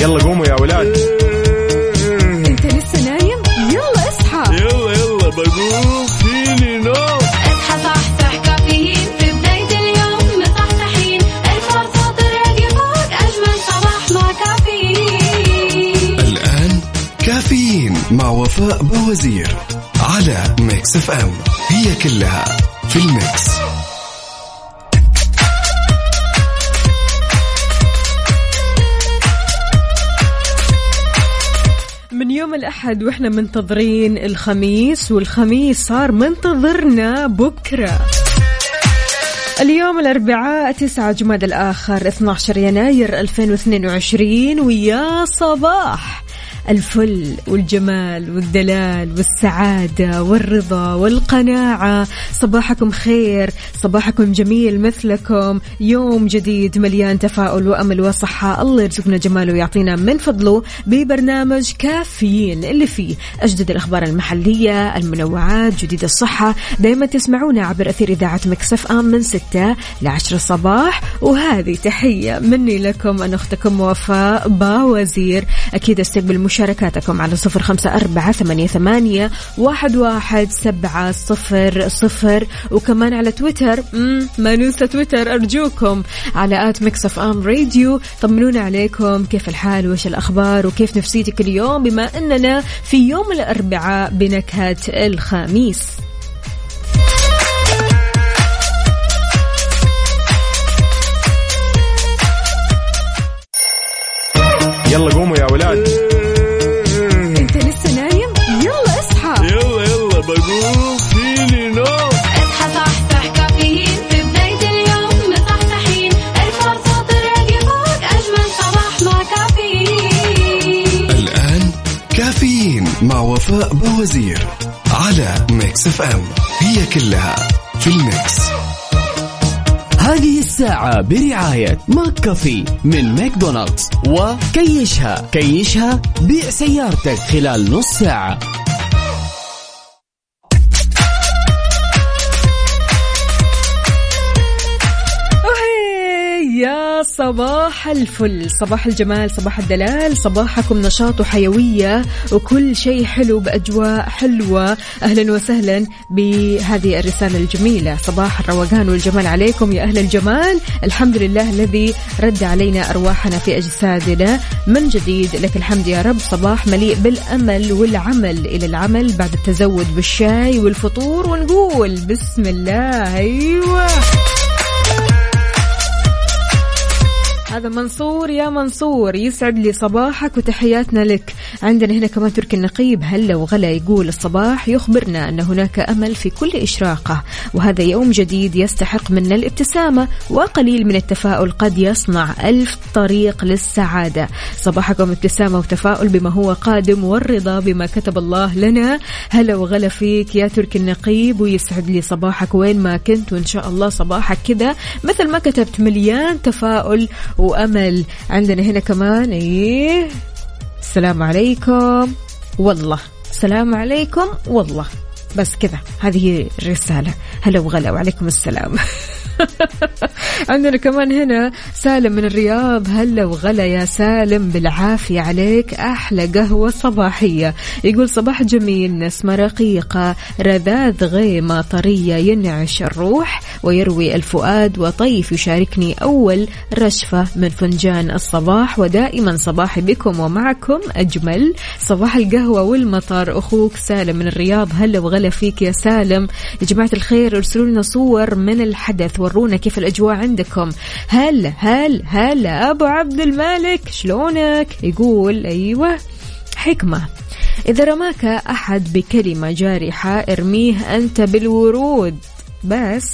يلا قوموا يا ولاد. انت لسه نايم؟ يلا اصحى. يلا بقوم فيني نوم. اصحى صحصح كافيين في بداية اليوم مصحصحين، الفرصة تراقي فوق أجمل صباح مع كافيين. الآن كافيين مع وفاء بوزير على ميكس اف ام، هي كلها في الميكس. من يوم الأحد وإحنا منتظرين الخميس، والخميس صار منتظرنا بكرة. اليوم الأربعاء 9 جمادى الآخر 12 يناير 2022، ويا صباح الفل والجمال والدلال والسعادة والرضا والقناعة. صباحكم خير، صباحكم جميل، مثلكم يوم جديد مليان تفاؤل وأمل وصحة. الله يرزقنا جماله ويعطينا من فضله ببرنامج كافيين اللي فيه أجدد الأخبار المحلية، المنوعات، جديد الصحة. دايما تسمعونا عبر أثير إذاعة ميكس اف ام من 6 ل10 الصباح، وهذه تحية مني لكم. أنا أختكم وفاء باوزير. أكيد استقبل مشاركاتكم على 0548811700، وكمان على تويتر. ما ننسى تويتر أرجوكم على @mixofamradio. طمنونا عليكم، كيف الحال وش الأخبار وكيف نفسيتك اليوم، بما أننا في يوم الأربعاء بنكهة الخميس. يلا قوموا يا ولاد. بقوم فيني نوم. اصحى صحصح كافيين في بداية اليوم مصحصحين، الفرصة تراقي فوق أجمل صباح مع كافيين. الآن كافيين مع وفاء بوزير على ميكس اف ام، هي كلها في الميكس. هذه الساعة برعاية ماك كافي من ماكدونالدز وكيشها. كيشها، بيع سيارتك خلال نص ساعة. يا صباح الفل، صباح الجمال، صباح الدلال، صباحكم نشاط وحيوية وكل شيء حلو بأجواء حلوة. أهلا وسهلا بهذه الرسالة الجميلة. صباح الروقان والجمال عليكم يا أهل الجمال. الحمد لله الذي رد علينا أرواحنا في أجسادنا من جديد، لك الحمد يا رب. صباح مليء بالأمل والعمل، إلى العمل بعد التزود بالشاي والفطور، ونقول بسم الله. أيوة هذا منصور، يا منصور يسعد لي صباحك وتحياتنا لك. عندنا هنا كمان تركي النقيب، هلا وغلا، يقول الصباح يخبرنا أن هناك أمل في كل إشراقة، وهذا يوم جديد يستحق منا الابتسامة وقليل من التفاؤل قد يصنع ألف طريق للسعادة. صباحكم ابتسامة وتفاؤل بما هو قادم، والرضا بما كتب الله لنا. هلا وغلا فيك يا تركي النقيب، ويسعد لي صباحك وين ما كنت، وإن شاء الله صباحك كذا مثل ما كتبت مليان تفاؤل وأمل. عندنا هنا كمان السلام عليكم والله، السلام عليكم والله، بس كذا هذه الرسالة، هلا وغلا وعليكم السلام. عندنا كمان هنا سالم من الرياض، هلا وغلا يا سالم، بالعافية عليك، أحلى قهوة صباحية. يقول صباح جميل، نسمة رقيقة، رذاذ، غيمة طرية، ينعش الروح ويروي الفؤاد، وطيف يشاركني أول رشفة من فنجان الصباح، ودائما صباحي بكم ومعكم أجمل. صباح القهوة والمطر، أخوك سالم من الرياض، هلا وغلا فيك يا سالم. يا جماعة الخير ارسلوا لنا صور من الحدث، ورونا كيف الأجواء عندكم. هلا هلا هلا أبو عبد المالك، شلونك؟ يقول أيوة، حكمة، إذا رماك أحد بكلمة جارحة ارميه أنت بالورود بس.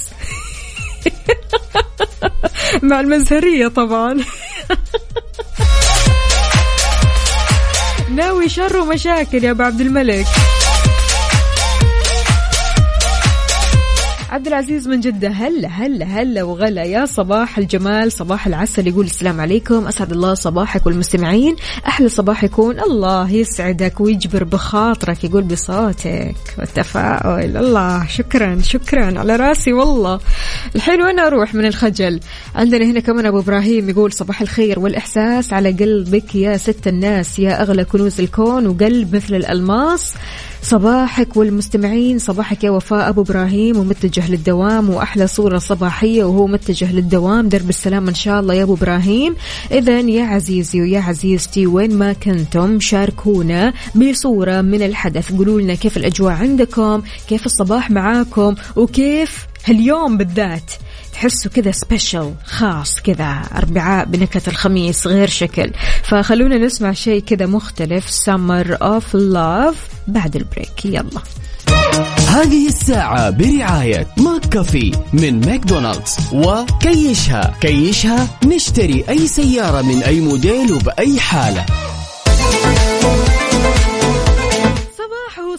مع المزهرية طبعا. ناوي شر ومشاكل يا أبو عبد الملك. عبد العزيز من جدة. هلا هلا هلا وغلا، يا صباح الجمال صباح العسل. يقول السلام عليكم، أسعد الله صباحك والمستمعين، أحلى صباح يكون، الله يسعدك ويجبر بخاطرك، يقول بصوتك والتفاؤل. الله شكرا شكرا على راسي والله، الحين وأنا أروح من الخجل. عندنا هنا كمان أبو إبراهيم يقول صباح الخير والإحساس على قلبك يا ست الناس، يا أغلى كنوز الكون وقلب مثل الألماس، صباحك والمستمعين. صباحك يا وفاء أبو إبراهيم ومتجه للدوام، وأحلى صورة صباحية وهو متجه للدوام، درب السلام إن شاء الله يا أبو إبراهيم. إذن يا عزيزي ويا عزيزتي وين ما كنتم شاركونا بصورة من الحدث، قولوا لنا كيف الأجواء عندكم، كيف الصباح معاكم، وكيف هاليوم بالذات تحسوا كذا سبيشل خاص كذا، أربعاء بنكهة الخميس غير شكل. فخلونا نسمع شيء كذا مختلف، Summer of Love بعد البريك. يلا هذه الساعة برعاية ماك كافي من ماكدونالدز وكيشها، كيشها نشتري أي سيارة من أي موديل وبأي حالة.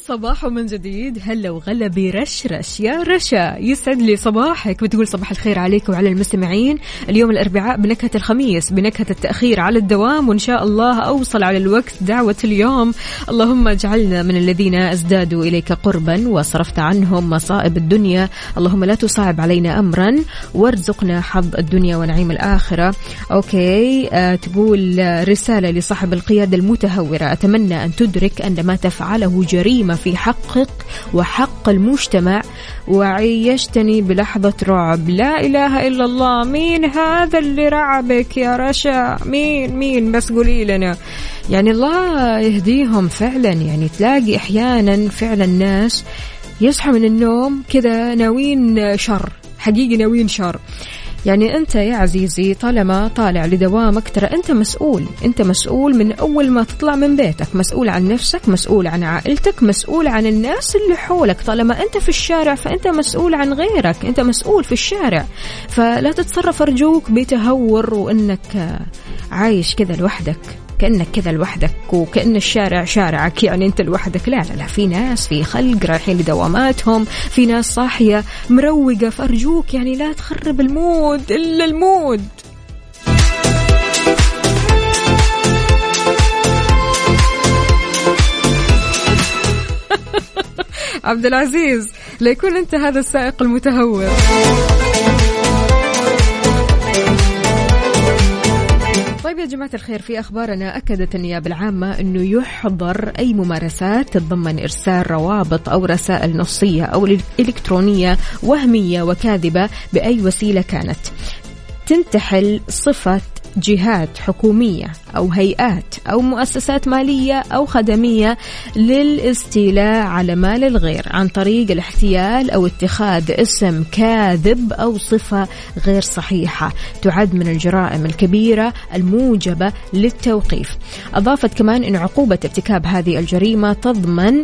صباحه من جديد، هلا وغلا برشرش. يا رشا يسعد لي صباحك، بتقول صباح الخير عليك وعلى المستمعين، اليوم الأربعاء بنكهة الخميس، بنكهة التأخير على الدوام، وإن شاء الله أوصل على الوقت دعوة اليوم. اللهم اجعلنا من الذين ازدادوا إليك قربا وصرفت عنهم مصائب الدنيا، اللهم لا تصعب علينا أمرا وارزقنا حظ الدنيا ونعيم الآخرة. أوكي تقول رسالة لصاحب القيادة المتهورة، أتمنى أن تدرك أن ما تفعله جريمة في حقك وحق المجتمع، وعيشتني بلحظة رعب. لا إله إلا الله، مين هذا اللي رعبك يا رشا؟ مين بس قولي لنا، يعني الله يهديهم فعلا. يعني تلاقي أحيانا فعلا الناس يصحوا من النوم كذا ناويين شر، حقيقي ناويين شر. يعني أنت يا عزيزي طالما طالع لدوامك ترى أنت مسؤول، أنت مسؤول من أول ما تطلع من بيتك، مسؤول عن نفسك، مسؤول عن عائلتك، مسؤول عن الناس اللي حولك. طالما أنت في الشارع فأنت مسؤول عن غيرك، أنت مسؤول في الشارع، فلا تتصرف أرجوك بتهور وأنك عايش كذا لوحدك، كأنك كذا لوحدك وكأن الشارع شارعك، يعني أنت لوحدك. لا لا لا، في ناس، في خلق رايحين لدواماتهم، في ناس صاحية مروقة، فأرجوك يعني لا تخرب المود إلا المود. عبد العزيز ليكون أنت هذا السائق المتهور. طيب يا جماعة الخير، في أخبارنا أكدت النيابة العامة أنه يحظر أي ممارسات تتضمن إرسال روابط أو رسائل نصية أو إلكترونية وهمية وكاذبة بأي وسيلة كانت تنتحل صفة جهات حكومية أو هيئات أو مؤسسات مالية أو خدمية للاستيلاء على مال الغير عن طريق الاحتيال أو اتخاذ اسم كاذب أو صفة غير صحيحة، تعد من الجرائم الكبيرة الموجبة للتوقيف. أضافت كمان أن عقوبة ارتكاب هذه الجريمة تضمن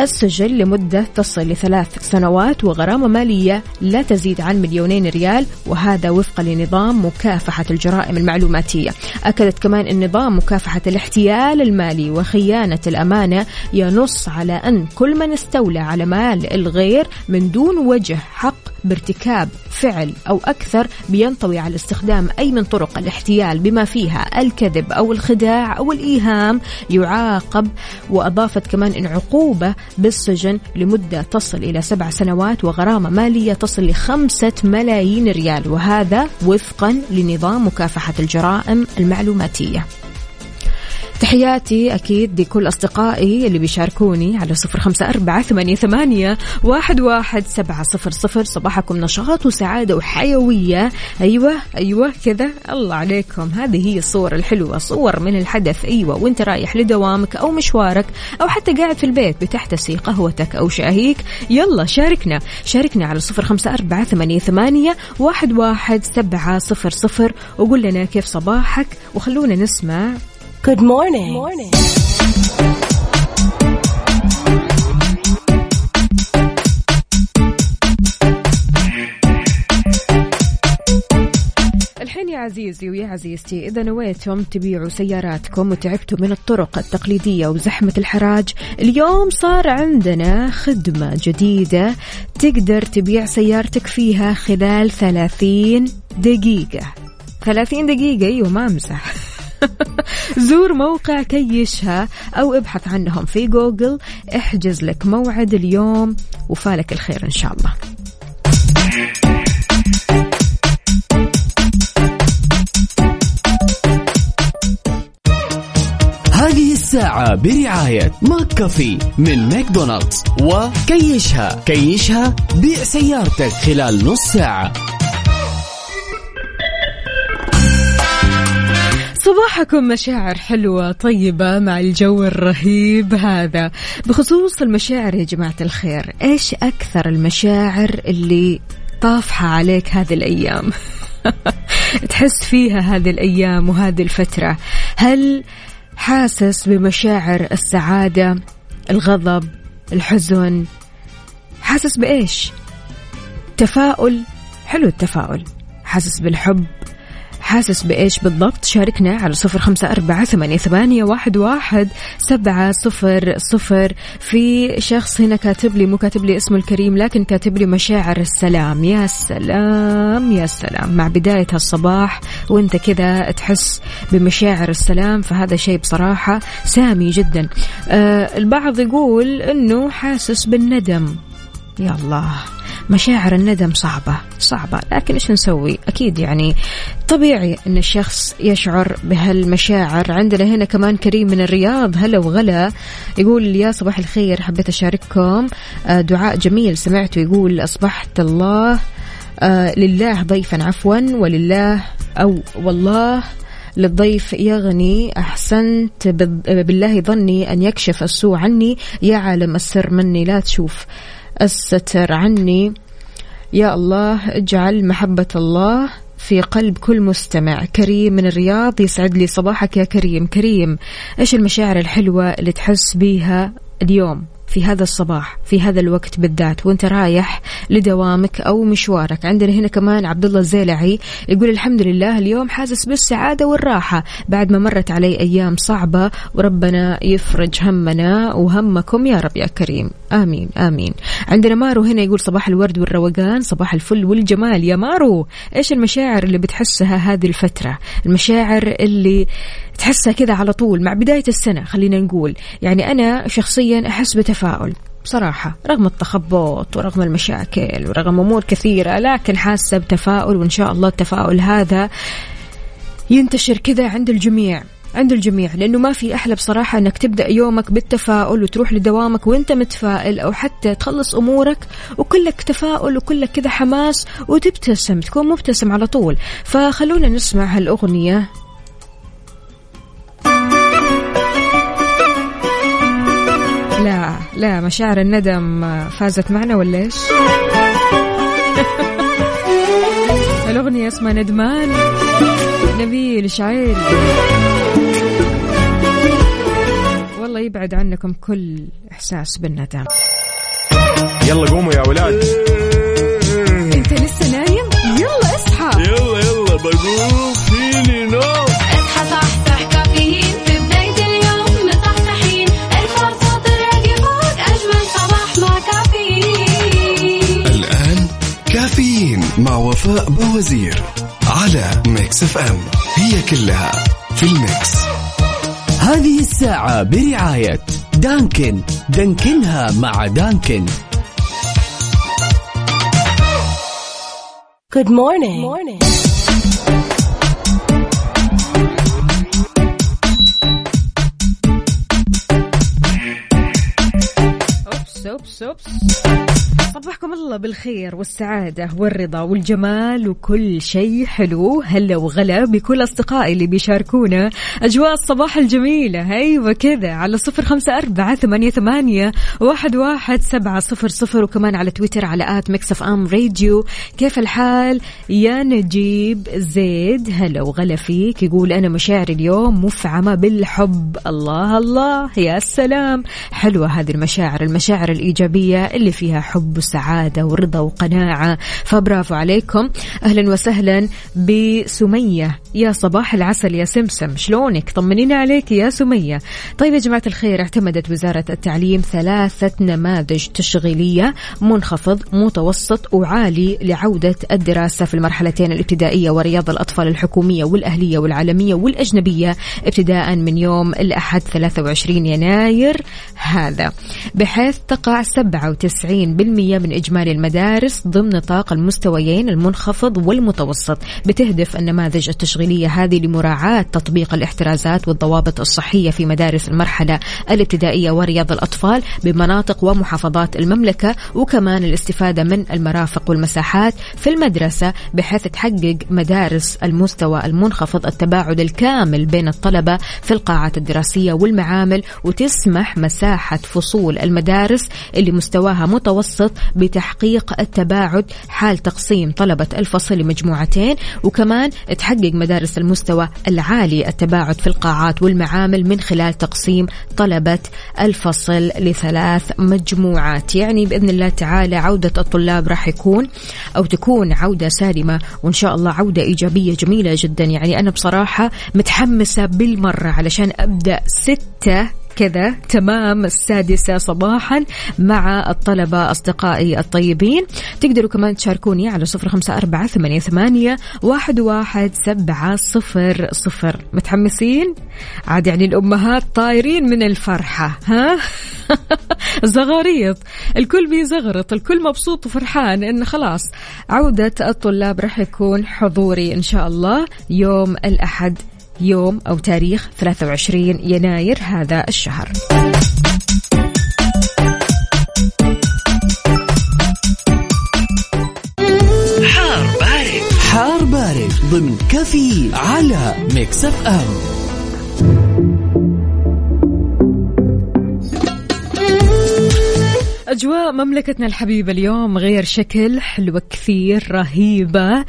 السجن لمدة تصل ل3 سنوات وغرامة مالية لا تزيد عن 2,000,000 ريال، وهذا وفقا لنظام مكافحة الجرائم المعلوماتية. أكدت كمان أن نظام مكافحة الاحتيال المالي وخيانة الأمانة ينص على أن كل من استولى على مال الغير من دون وجه حق بارتكاب فعل أو أكثر بينطوي على استخدام أي من طرق الاحتيال بما فيها الكذب أو الخداع أو الإيهام يعاقب. وأضافت كمان أن عقوبة بالسجن لمدة تصل إلى 7 سنوات وغرامة مالية تصل ل5,000,000 ريال، وهذا وفقا لنظام مكافحة الجرائم المعلوماتية. تحياتي أكيد لكل أصدقائي اللي بيشاركوني على 0548811700. صباحكم نشاط وسعادة وحيوية. أيوة كذا، الله عليكم، هذه هي الصور الحلوة، صور من الحدث. أيوة وانت رايح لدوامك أو مشوارك أو حتى قاعد في البيت بتحتسي قهوتك أو شاهيك. يلا شاركنا على 0548811700 وقول لنا كيف صباحك، وخلونا نسمع Good morning. Good morning. إذن يا عزيزي ويا عزيزتي، إذا نويتم تبيعوا سياراتكم وتعبتوا من الطرق التقليدية وزحمة الحراج، اليوم صار عندنا خدمة جديدة تقدر تبيع سيارتك فيها خلال 30 دقيقة. 30 دقيقة، أيوة ما أمزح. زور موقع كيشها أو ابحث عنهم في جوجل، احجز لك موعد اليوم وفالك الخير إن شاء الله. هذه الساعة برعاية ماك كافي من ماكدونالدز وكيشها. كيشها، بيع سيارتك خلال نص ساعة. صباحكم مشاعر حلوة طيبة مع الجو الرهيب هذا. بخصوص المشاعر يا جماعة الخير، إيش أكثر المشاعر اللي طافحة عليك هذه الأيام؟ تحس فيها هذه الأيام وهذه الفترة؟ هل حاسس بمشاعر السعادة، الغضب، الحزن؟ حاسس بإيش؟ تفاؤل؟ حلو التفاؤل. حاسس بالحب؟ حاسس بإيش بالضبط؟ شاركنا على 0548811700. في شخص هنا كاتب لي، مو كاتب لي اسمه الكريم، لكن كاتب لي مشاعر السلام. يا سلام يا سلام، مع بداية هالصباح وانت كذا تحس بمشاعر السلام، فهذا شيء بصراحة سامي جدا. البعض يقول انه حاسس بالندم. يا الله، مشاعر الندم صعبة صعبة، لكن إيش نسوي؟ أكيد يعني طبيعي أن الشخص يشعر بهالمشاعر. عندنا هنا كمان كريم من الرياض، هلا وغلا، يقول يا صباح الخير، حبيت أشارككم دعاء جميل سمعته، يقول أصبحت الله لله ضيفا عفوا ولله أو والله للضيف يغني، أحسنت بالله ظني أن يكشف السوء عني، يعلم السر مني لا تشوف الستر عني، يا الله اجعل محبة الله في قلب كل مستمع. كريم من الرياض، يسعد لي صباحك يا كريم. كريم، ايش المشاعر الحلوة اللي تحس بيها اليوم في هذا الصباح، في هذا الوقت بالذات، وانت رايح لدوامك أو مشوارك؟ عندنا هنا كمان عبد الله الزيلعي يقول الحمد لله اليوم حاسس بالسعادة والراحة بعد ما مرت علي أيام صعبة، وربنا يفرج همنا وهمكم يا رب يا كريم، آمين آمين. عندنا مارو هنا يقول صباح الورد والروقان، صباح الفل والجمال. يا مارو، إيش المشاعر اللي بتحسها هذه الفترة؟ المشاعر اللي تحسها كذا على طول مع بداية السنة، خلينا نقول. يعني أنا شخصيا أحس بتفاؤل بصراحة، رغم التخبط ورغم المشاكل ورغم أمور كثيرة، لكن حاسة بتفاؤل، وإن شاء الله التفاؤل هذا ينتشر كذا عند الجميع، عند الجميع، لأنه ما في أحلى بصراحة أنك تبدأ يومك بالتفاؤل وتروح لدوامك وإنت متفائل، أو حتى تخلص أمورك وكلك تفاؤل وكلك كذا حماس وتبتسم، تكون مبتسم على طول. فخلونا نسمع هالأغنية. لا مشاعر الندم فازت معنا ولا ايش؟ الأغنية اسمها ندمان، نبيل شعيل. والله يبعد عنكم كل إحساس بالندم. يلا قوموا يا ولاد. انت لسه نايم؟ يلا اصحى، يلا يلا بقوم فيني نوم. اصحى صحصح، كافيين في بداية اليوم، مصحصحين، ارفع صوت الراديو فوق، أجمل صباح مع كافيين. الآن كافيين مع وفاء بوزير على ميكس اف ام، هي كلها في الميكس. هذه الساعة برعاية دانكن، دانكنها مع دانكن. Good morning. Good morning. أوبس. صباحكم الله بالخير والسعادة والرضا والجمال وكل شيء حلو. هلا وغلا بكل أصدقائي اللي بيشاركونا أجواء الصباح الجميلة. أيوة كذا، على 0548811700، وكمان على تويتر على @mixofamradio. كيف الحال يا نجيب زيد؟ هلا وغلا فيك. يقول أنا مشاعري اليوم مفعمة بالحب. الله الله، يا السلام، حلوة هذه المشاعر، المشاعر الإيجابية اللي فيها حب وسعادة سعادة ورضا وقناعة. فبرافو عليكم. أهلا وسهلا بسمية، يا صباح العسل يا سمسم، شلونك؟ طمنينا عليك يا سمية. طيب يا جماعة الخير، اعتمدت وزارة التعليم 3 نماذج تشغيلية منخفض متوسط وعالي لعودة الدراسة في المرحلتين الابتدائية ورياض الأطفال الحكومية والأهلية والعالمية والأجنبية ابتداء من يوم الأحد 23 يناير هذا، بحيث تقع 97% من إجمالي المدارس ضمن نطاق المستويين المنخفض والمتوسط. بتهدف النماذج التشغيلية هذه لمراعاة تطبيق الاحترازات والضوابط الصحية في مدارس المرحلة الابتدائية ورياض الأطفال بمناطق ومحافظات المملكة، وكمان الاستفادة من المرافق والمساحات في المدرسة بحيث تحقق مدارس المستوى المنخفض التباعد الكامل بين الطلبة في القاعات الدراسية والمعامل، وتسمح مساحة فصول المدارس اللي مستواها متوسط بتحقيق التباعد حال تقسيم طلبة الفصل لمجموعتين، وكمان تحقق مدارس المستوى العالي التباعد في القاعات والمعامل من خلال تقسيم طلبة الفصل ل3 مجموعات. يعني بإذن الله تعالى عودة الطلاب راح يكون أو تكون عودة سالمة، وإن شاء الله عودة إيجابية جميلة جدا. يعني أنا بصراحة متحمسة بالمرة علشان أبدأ 6 كذا تمام 6:00 صباحا مع الطلبة أصدقائي الطيبين. تقدروا كمان تشاركوني على 0548811700. متحمسين؟ عاد يعني الأمهات طايرين من الفرحة، ها؟ زغاريط، الكل بيزغرط، الكل مبسوط وفرحان إن خلاص عودة الطلاب رح يكون حضوري إن شاء الله يوم الأحد، يوم أو تاريخ 23 يناير هذا الشهر. حار بارد، حار بارد ضمن كفي على ميكس اف ام. أجواء مملكتنا الحبيبة اليوم غير شكل، حلوة كثير، رهيبة.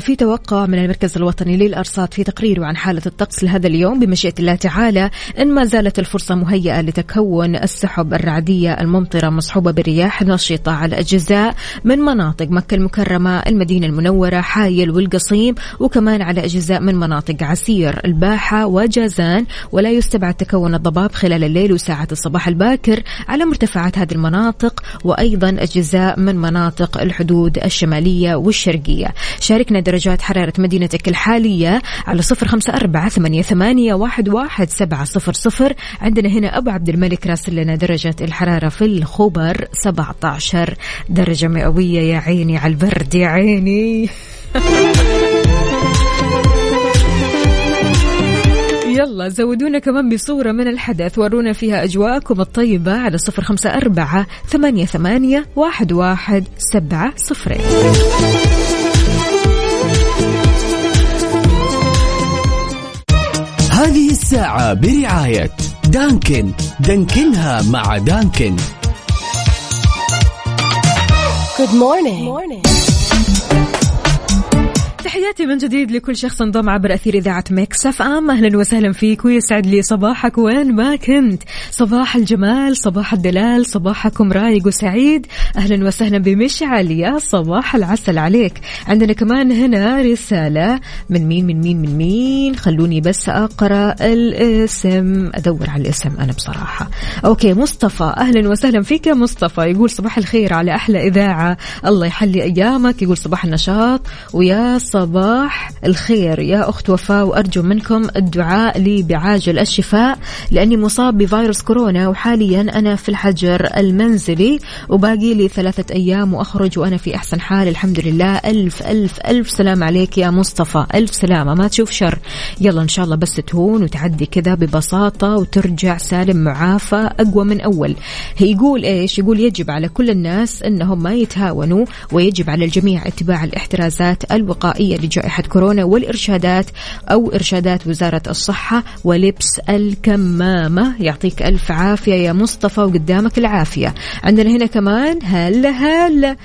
في توقع من المركز الوطني للأرصاد في تقريره عن حالة الطقس لهذا اليوم بمشيئة الله تعالى إن ما زالت الفرصة مهيئة لتكون السحب الرعدية الممطرة مصحوبة برياح نشطة على أجزاء من مناطق مكة المكرمة، المدينة المنورة، حايل والقصيم، وكمان على أجزاء من مناطق عسير، الباحة وجازان. ولا يستبعد تكون الضباب خلال الليل وساعات الصباح الباكر على مرتفعات هذه المناطق، وأيضا أجزاء من مناطق الحدود الشمالية والشرقية. شاركنا درجات حرارة مدينتك الحالية على 0548811700. عندنا هنا أبو عبد الملك راسل لنا درجة الحرارة في الخبر 17 درجة مئوية. يا عيني على البرد، يا عيني. يلا زودونا كمان بصورة من الحدث، ورونا فيها أجواءكم الطيبة على 0548811700. هذه الساعة برعاية دانكن، دانكنها مع دانكن. Good morning. تحياتي من جديد لكل شخص انضم عبر أثير إذاعة ميكس اف ام. أهلا وسهلا فيك، ويسعد لي صباحك وين ما كنت. صباح الجمال، صباح الدلال، صباحكم رايق وسعيد. أهلا وسهلا بمشعل، يا صباح العسل عليك. عندنا كمان هنا رسالة من مين، خلوني بس أقرأ الاسم، أدور على الاسم أنا بصراحة. أوكي، مصطفى، أهلا وسهلا فيك يا مصطفى. يقول صباح الخير على أحلى إذاعة، الله يحلي أيامك. يقول صباح النشاط ويا صباح الخير يا أخت وفاء، وأرجو منكم الدعاء لي بعاجل الشفاء لأني مصاب بفيروس كورونا، وحاليا أنا في الحجر المنزلي وباقي لي 3 أيام وأخرج وأنا في أحسن حال الحمد لله. ألف سلام عليك يا مصطفى، ألف سلامة، ما تشوف شر. يلا إن شاء الله بس تهون وتعدي كذا ببساطة وترجع سالم معافى أقوى من أول. يقول إيش؟ يقول يجب على كل الناس أنهم ما يتهاونوا، ويجب على الجميع اتباع الاحترازات الوقائية لجائحة كورونا والإرشادات أو إرشادات وزارة الصحة، ولبس الكمامة. يعطيك ألف عافية يا مصطفى، وقدامك العافية. عندنا هنا كمان هلا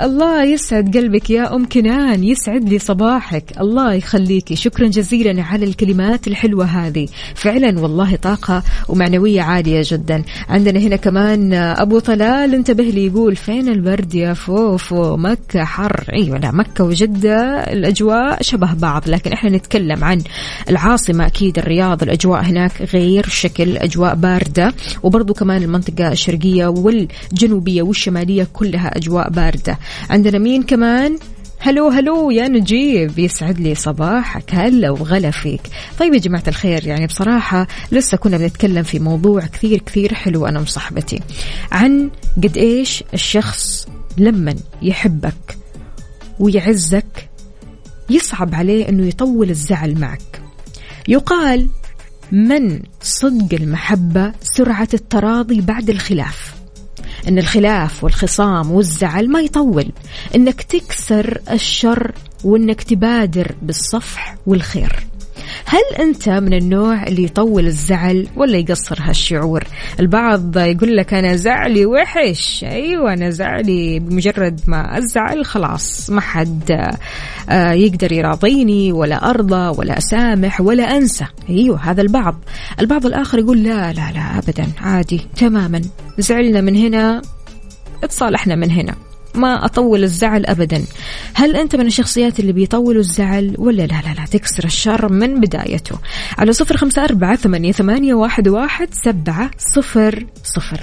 الله يسعد قلبك يا أم كنان، يسعد لي صباحك، الله يخليكي، شكرا جزيلا على الكلمات الحلوة هذه، فعلا والله طاقة ومعنوية عالية جدا. عندنا هنا كمان أبو طلال انتبه لي، يقول فين البرد يا فوفو، مكة حر. أيوة لا، مكة وجدة الأجواء شبه بعض، لكن احنا نتكلم عن العاصمة، أكيد الرياض الأجواء هناك غير شكل، أجواء باردة، وبرضو كمان المنطقة الشرقية والجنوبية والشمالية كلها أجواء باردة. عندنا مين كمان؟ هلو هلو يا نجيب، يسعد لي صباحك، هلا وغلا فيك. طيب يا جماعة الخير، يعني بصراحة لسه كنا بنتكلم في موضوع كثير كثير حلو أنا وصاحبتي، عن قد إيش الشخص لمن يحبك ويعزك يصعب عليه أنه يطول الزعل معك. يقال من صدق المحبة سرعة التراضي بعد الخلاف، إن الخلاف والخصام والزعل ما يطول، إنك تكسر الشر وإنك تبادر بالصفح والخير. هل أنت من النوع اللي يطول الزعل ولا يقصر هالشعور؟ البعض يقول لك أنا زعلي وحش، أيوة أنا زعلي بمجرد ما أزعل خلاص ما حد يقدر يراضيني ولا أرضى ولا أسامح ولا أنسى. أيوة هذا البعض. البعض الآخر يقول لا لا لا أبدا عادي تماما، زعلنا من هنا اتصالحنا من هنا، ما أطول الزعل أبدا. هل أنت من الشخصيات اللي بيطولوا الزعل ولا لا لا لا تكسر الشر من بدايته؟ على 0548811700.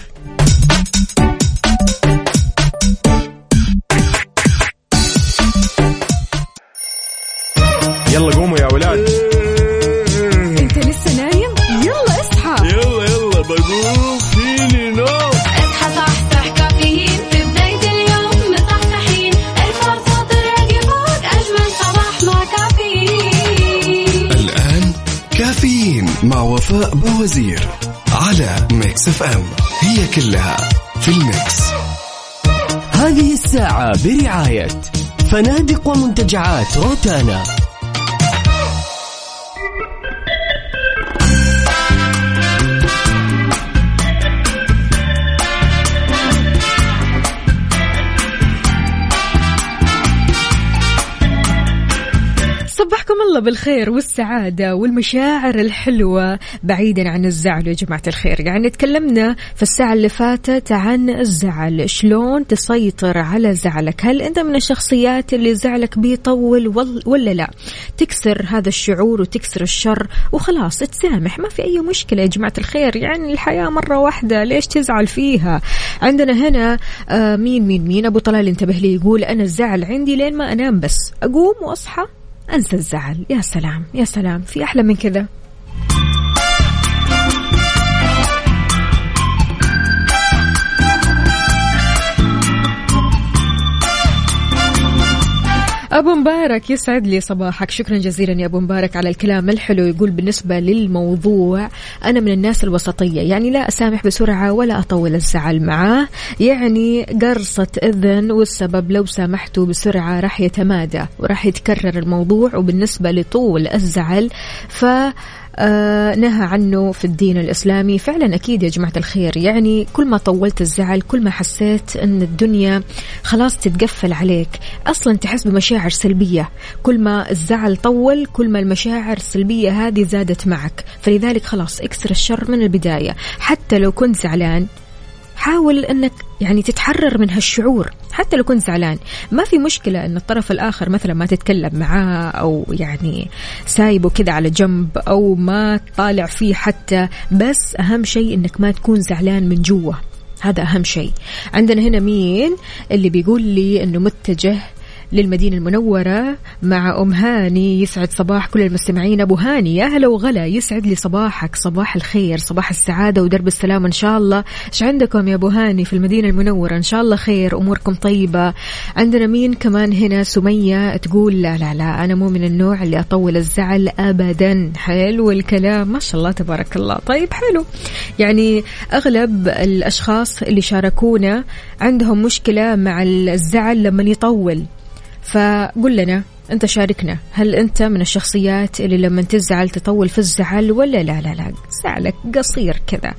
يلا قوموا يا ولاد. أنت لسه نايم؟ يلا اصحى، يلا يلا بقوم فيني نوم. مع وفاء بوزير على ميكس اف ام، هي كلها في الميكس. هذه الساعة برعاية فنادق ومنتجعات روتانا. صبحكم الله بالخير والسعادة والمشاعر الحلوة بعيدا عن الزعل يا جماعة الخير. يعني تكلمنا في الساعة اللي فاتت عن الزعل، شلون تسيطر على زعلك. هل أنت من الشخصيات اللي زعلك بيطول ولا لا تكسر هذا الشعور وتكسر الشر وخلاص تسامح، ما في أي مشكلة يا جماعة الخير، يعني الحياة مرة واحدة ليش تزعل فيها. عندنا هنا مين أبو طلال انتبه لي، يقول أنا الزعل عندي لين ما أنام، بس أقوم وأصحى أنسى الزعل. يا سلام يا سلام، في أحلى من كذا؟ أبو مبارك يسعد لي صباحك، شكرا جزيلا يا أبو مبارك على الكلام الحلو. يقول بالنسبة للموضوع أنا من الناس الوسطية، يعني لا أسامح بسرعة ولا أطول الزعل معاه، يعني قرصة إذن، والسبب لو سامحته بسرعة راح يتمادى وراح يتكرر الموضوع. وبالنسبة لطول الزعل ف نهى عنه في الدين الإسلامي. فعلا أكيد يا جماعة الخير، يعني كل ما طولت الزعل كل ما حسيت أن الدنيا خلاص تتقفل عليك، أصلا تحس بمشاعر سلبية. كل ما الزعل طول كل ما المشاعر السلبية هذه زادت معك، فلذلك خلاص اكسر الشر من البداية. حتى لو كنت زعلان حاول أنك يعني تتحرر من هالشعور، حتى لو كنت زعلان ما في مشكلة أن الطرف الآخر مثلا ما تتكلم معاه، أو يعني سايبه كذا على جنب، أو ما تطالع فيه حتى، بس أهم شيء أنك ما تكون زعلان من جوا، هذا أهم شيء. عندنا هنا مين اللي بيقول لي أنه متجه للمدينة المنورة مع أم هاني، يسعد صباح كل المستمعين. أبو هاني يا هلا وغلا، يسعد لي صباحك، صباح الخير، صباح السعادة ودرب السلام إن شاء الله. إيش عندكم يا أبو هاني في المدينة المنورة؟ إن شاء الله خير، أموركم طيبة. عندنا مين كمان هنا؟ سمية تقول لا لا لا أنا مو من النوع اللي أطول الزعل أبدا. حلو الكلام، ما شاء الله تبارك الله. طيب حلو، يعني أغلب الأشخاص اللي شاركونا عندهم مشكلة مع الزعل لما يطول، فقل لنا أنت شاركنا، هل أنت من الشخصيات اللي لما تزعل تطول في الزعل ولا لا لا لا زعلك قصير كذا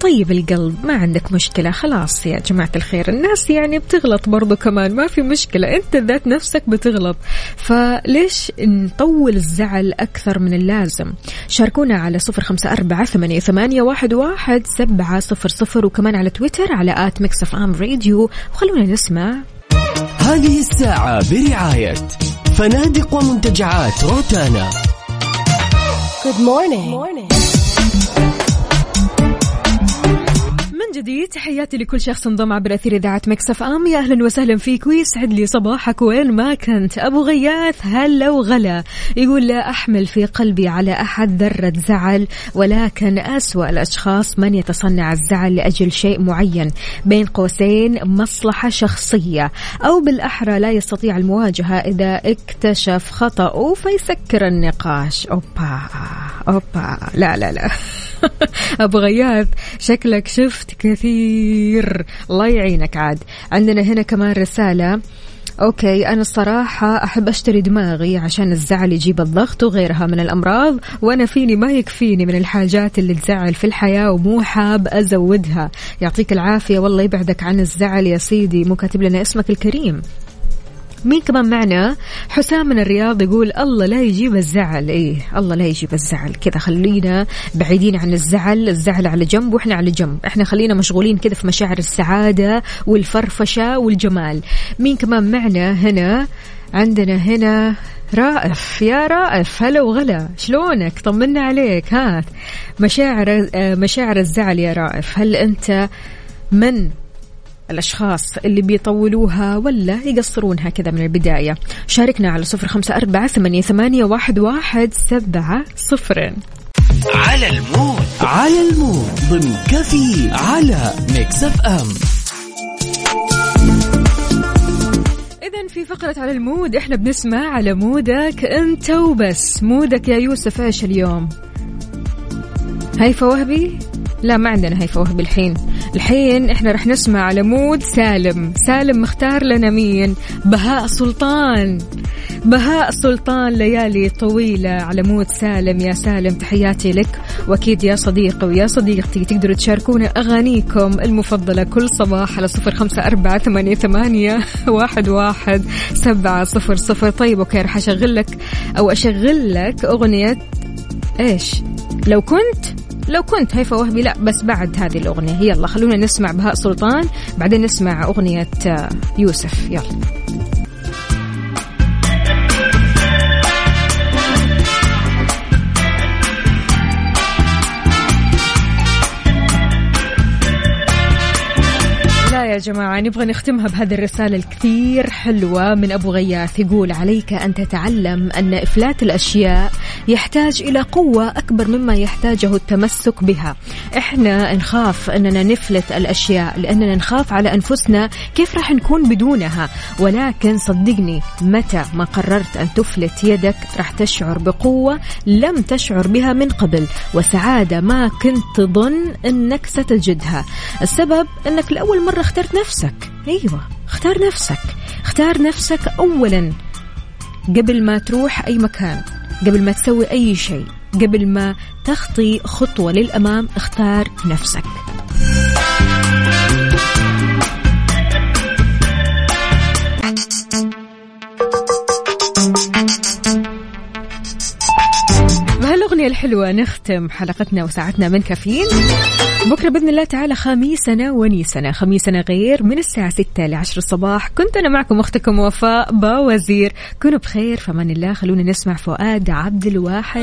طيب القلب ما عندك مشكلة؟ خلاص يا جماعة الخير، الناس يعني بتغلط برضو كمان، ما في مشكلة، أنت ذات نفسك بتغلط، فليش نطول الزعل أكثر من اللازم؟ شاركونا على 0548811700 وكمان على تويتر على @mixfmradio، وخلونا نسمع. هذه الساعة برعاية فنادق ومنتجعات روتانا. Good morning. Good morning. من جديد تحياتي لكل شخص انضم عبر أثير إذاعة مكس اف ام، يا أهلا وسهلا فيك ويسعد لي صباحك وين ما كنت. أبو غياث هلا وغلا، يقول لا أحمل في قلبي على أحد ذرة زعل، ولكن أسوأ الأشخاص من يتصنع الزعل لأجل شيء معين بين قوسين مصلحة شخصية، أو بالأحرى لا يستطيع المواجهة إذا اكتشف خطأه فيسكر النقاش. أوبا لا لا لا أبو غياث شكلك شفت كثير، الله يعينك. عاد عندنا هنا كمان رسالة، أوكي أنا الصراحة أحب أشتري دماغي عشان الزعل يجيب الضغط وغيرها من الأمراض، وأنا فيني ما يكفيني من الحاجات اللي تزعل في الحياة ومو حاب أزودها. يعطيك العافية والله يبعدك عن الزعل يا سيدي، مو كاتب لنا اسمك الكريم. مين كمان معنا؟ حسام من الرياض يقول الله لا يجيب الزعل. ايه الله لا يجيب الزعل كذا، خلينا بعيدين عن الزعل، الزعل على جنب واحنا على جنب، احنا خلينا مشغولين كذا في مشاعر السعادة والفرفشة والجمال. مين كمان معنا هنا؟ عندنا هنا رائف، يا رائف هلا وغلا، شلونك؟ طمنا عليك. ها مشاعر الزعل يا رائف، هل انت من الأشخاص اللي بيطولوها ولا يقصرونها كذا من البداية؟ شاركنا على 0548811700. على المود ضمن كفي على ميكس اف ام. إذن في فقرة على المود إحنا بنسمع على مودك أنت وبس. مودك يا يوسف إيش اليوم؟ هيفا وهبي؟ لا ما عندنا هيفا وهبي الحين إحنا رح نسمع على مود سالم مختار لنا مين؟ بهاء سلطان ليالي طويلة على مود سالم. يا سالم تحياتي لك، وأكيد يا صديقي ويا صديقتي تقدروا تشاركونا أغانيكم المفضلة كل صباح على 0548811700. طيب أوكي رح أشغل لك أغنية إيش؟ لو كنت هيفا وهبي، لا بس بعد هذه الأغنية. يلا خلونا نسمع بهاء سلطان بعدين نسمع أغنية يوسف. يلا يا جماعة نبغى نختمها بهذه الرسالة الكثير حلوة من أبو غياث، يقول عليك أن تتعلم أن إفلات الأشياء يحتاج إلى قوة أكبر مما يحتاجه التمسك بها. إحنا نخاف أننا نفلت الأشياء لأننا نخاف على أنفسنا كيف راح نكون بدونها، ولكن صدقني متى ما قررت أن تفلت يدك راح تشعر بقوة لم تشعر بها من قبل، وسعادة ما كنت تظن أنك ستجدها. السبب أنك لأول مرة اخترت نفسك. أيوة اختار نفسك أولا قبل ما تروح أي مكان، قبل ما تسوي أي شيء، قبل ما تخطي خطوة للأمام اختار نفسك. بهالأغنية الحلوة نختم حلقتنا وساعتنا من كافيين. بكرة بإذن الله تعالى خميسنا غير، من الساعة 6 ل 10 الصباح. كنت أنا معكم أختكم وفاء باوزير، كونوا بخير، فمان الله. خلونا نسمع فؤاد عبد الواحد.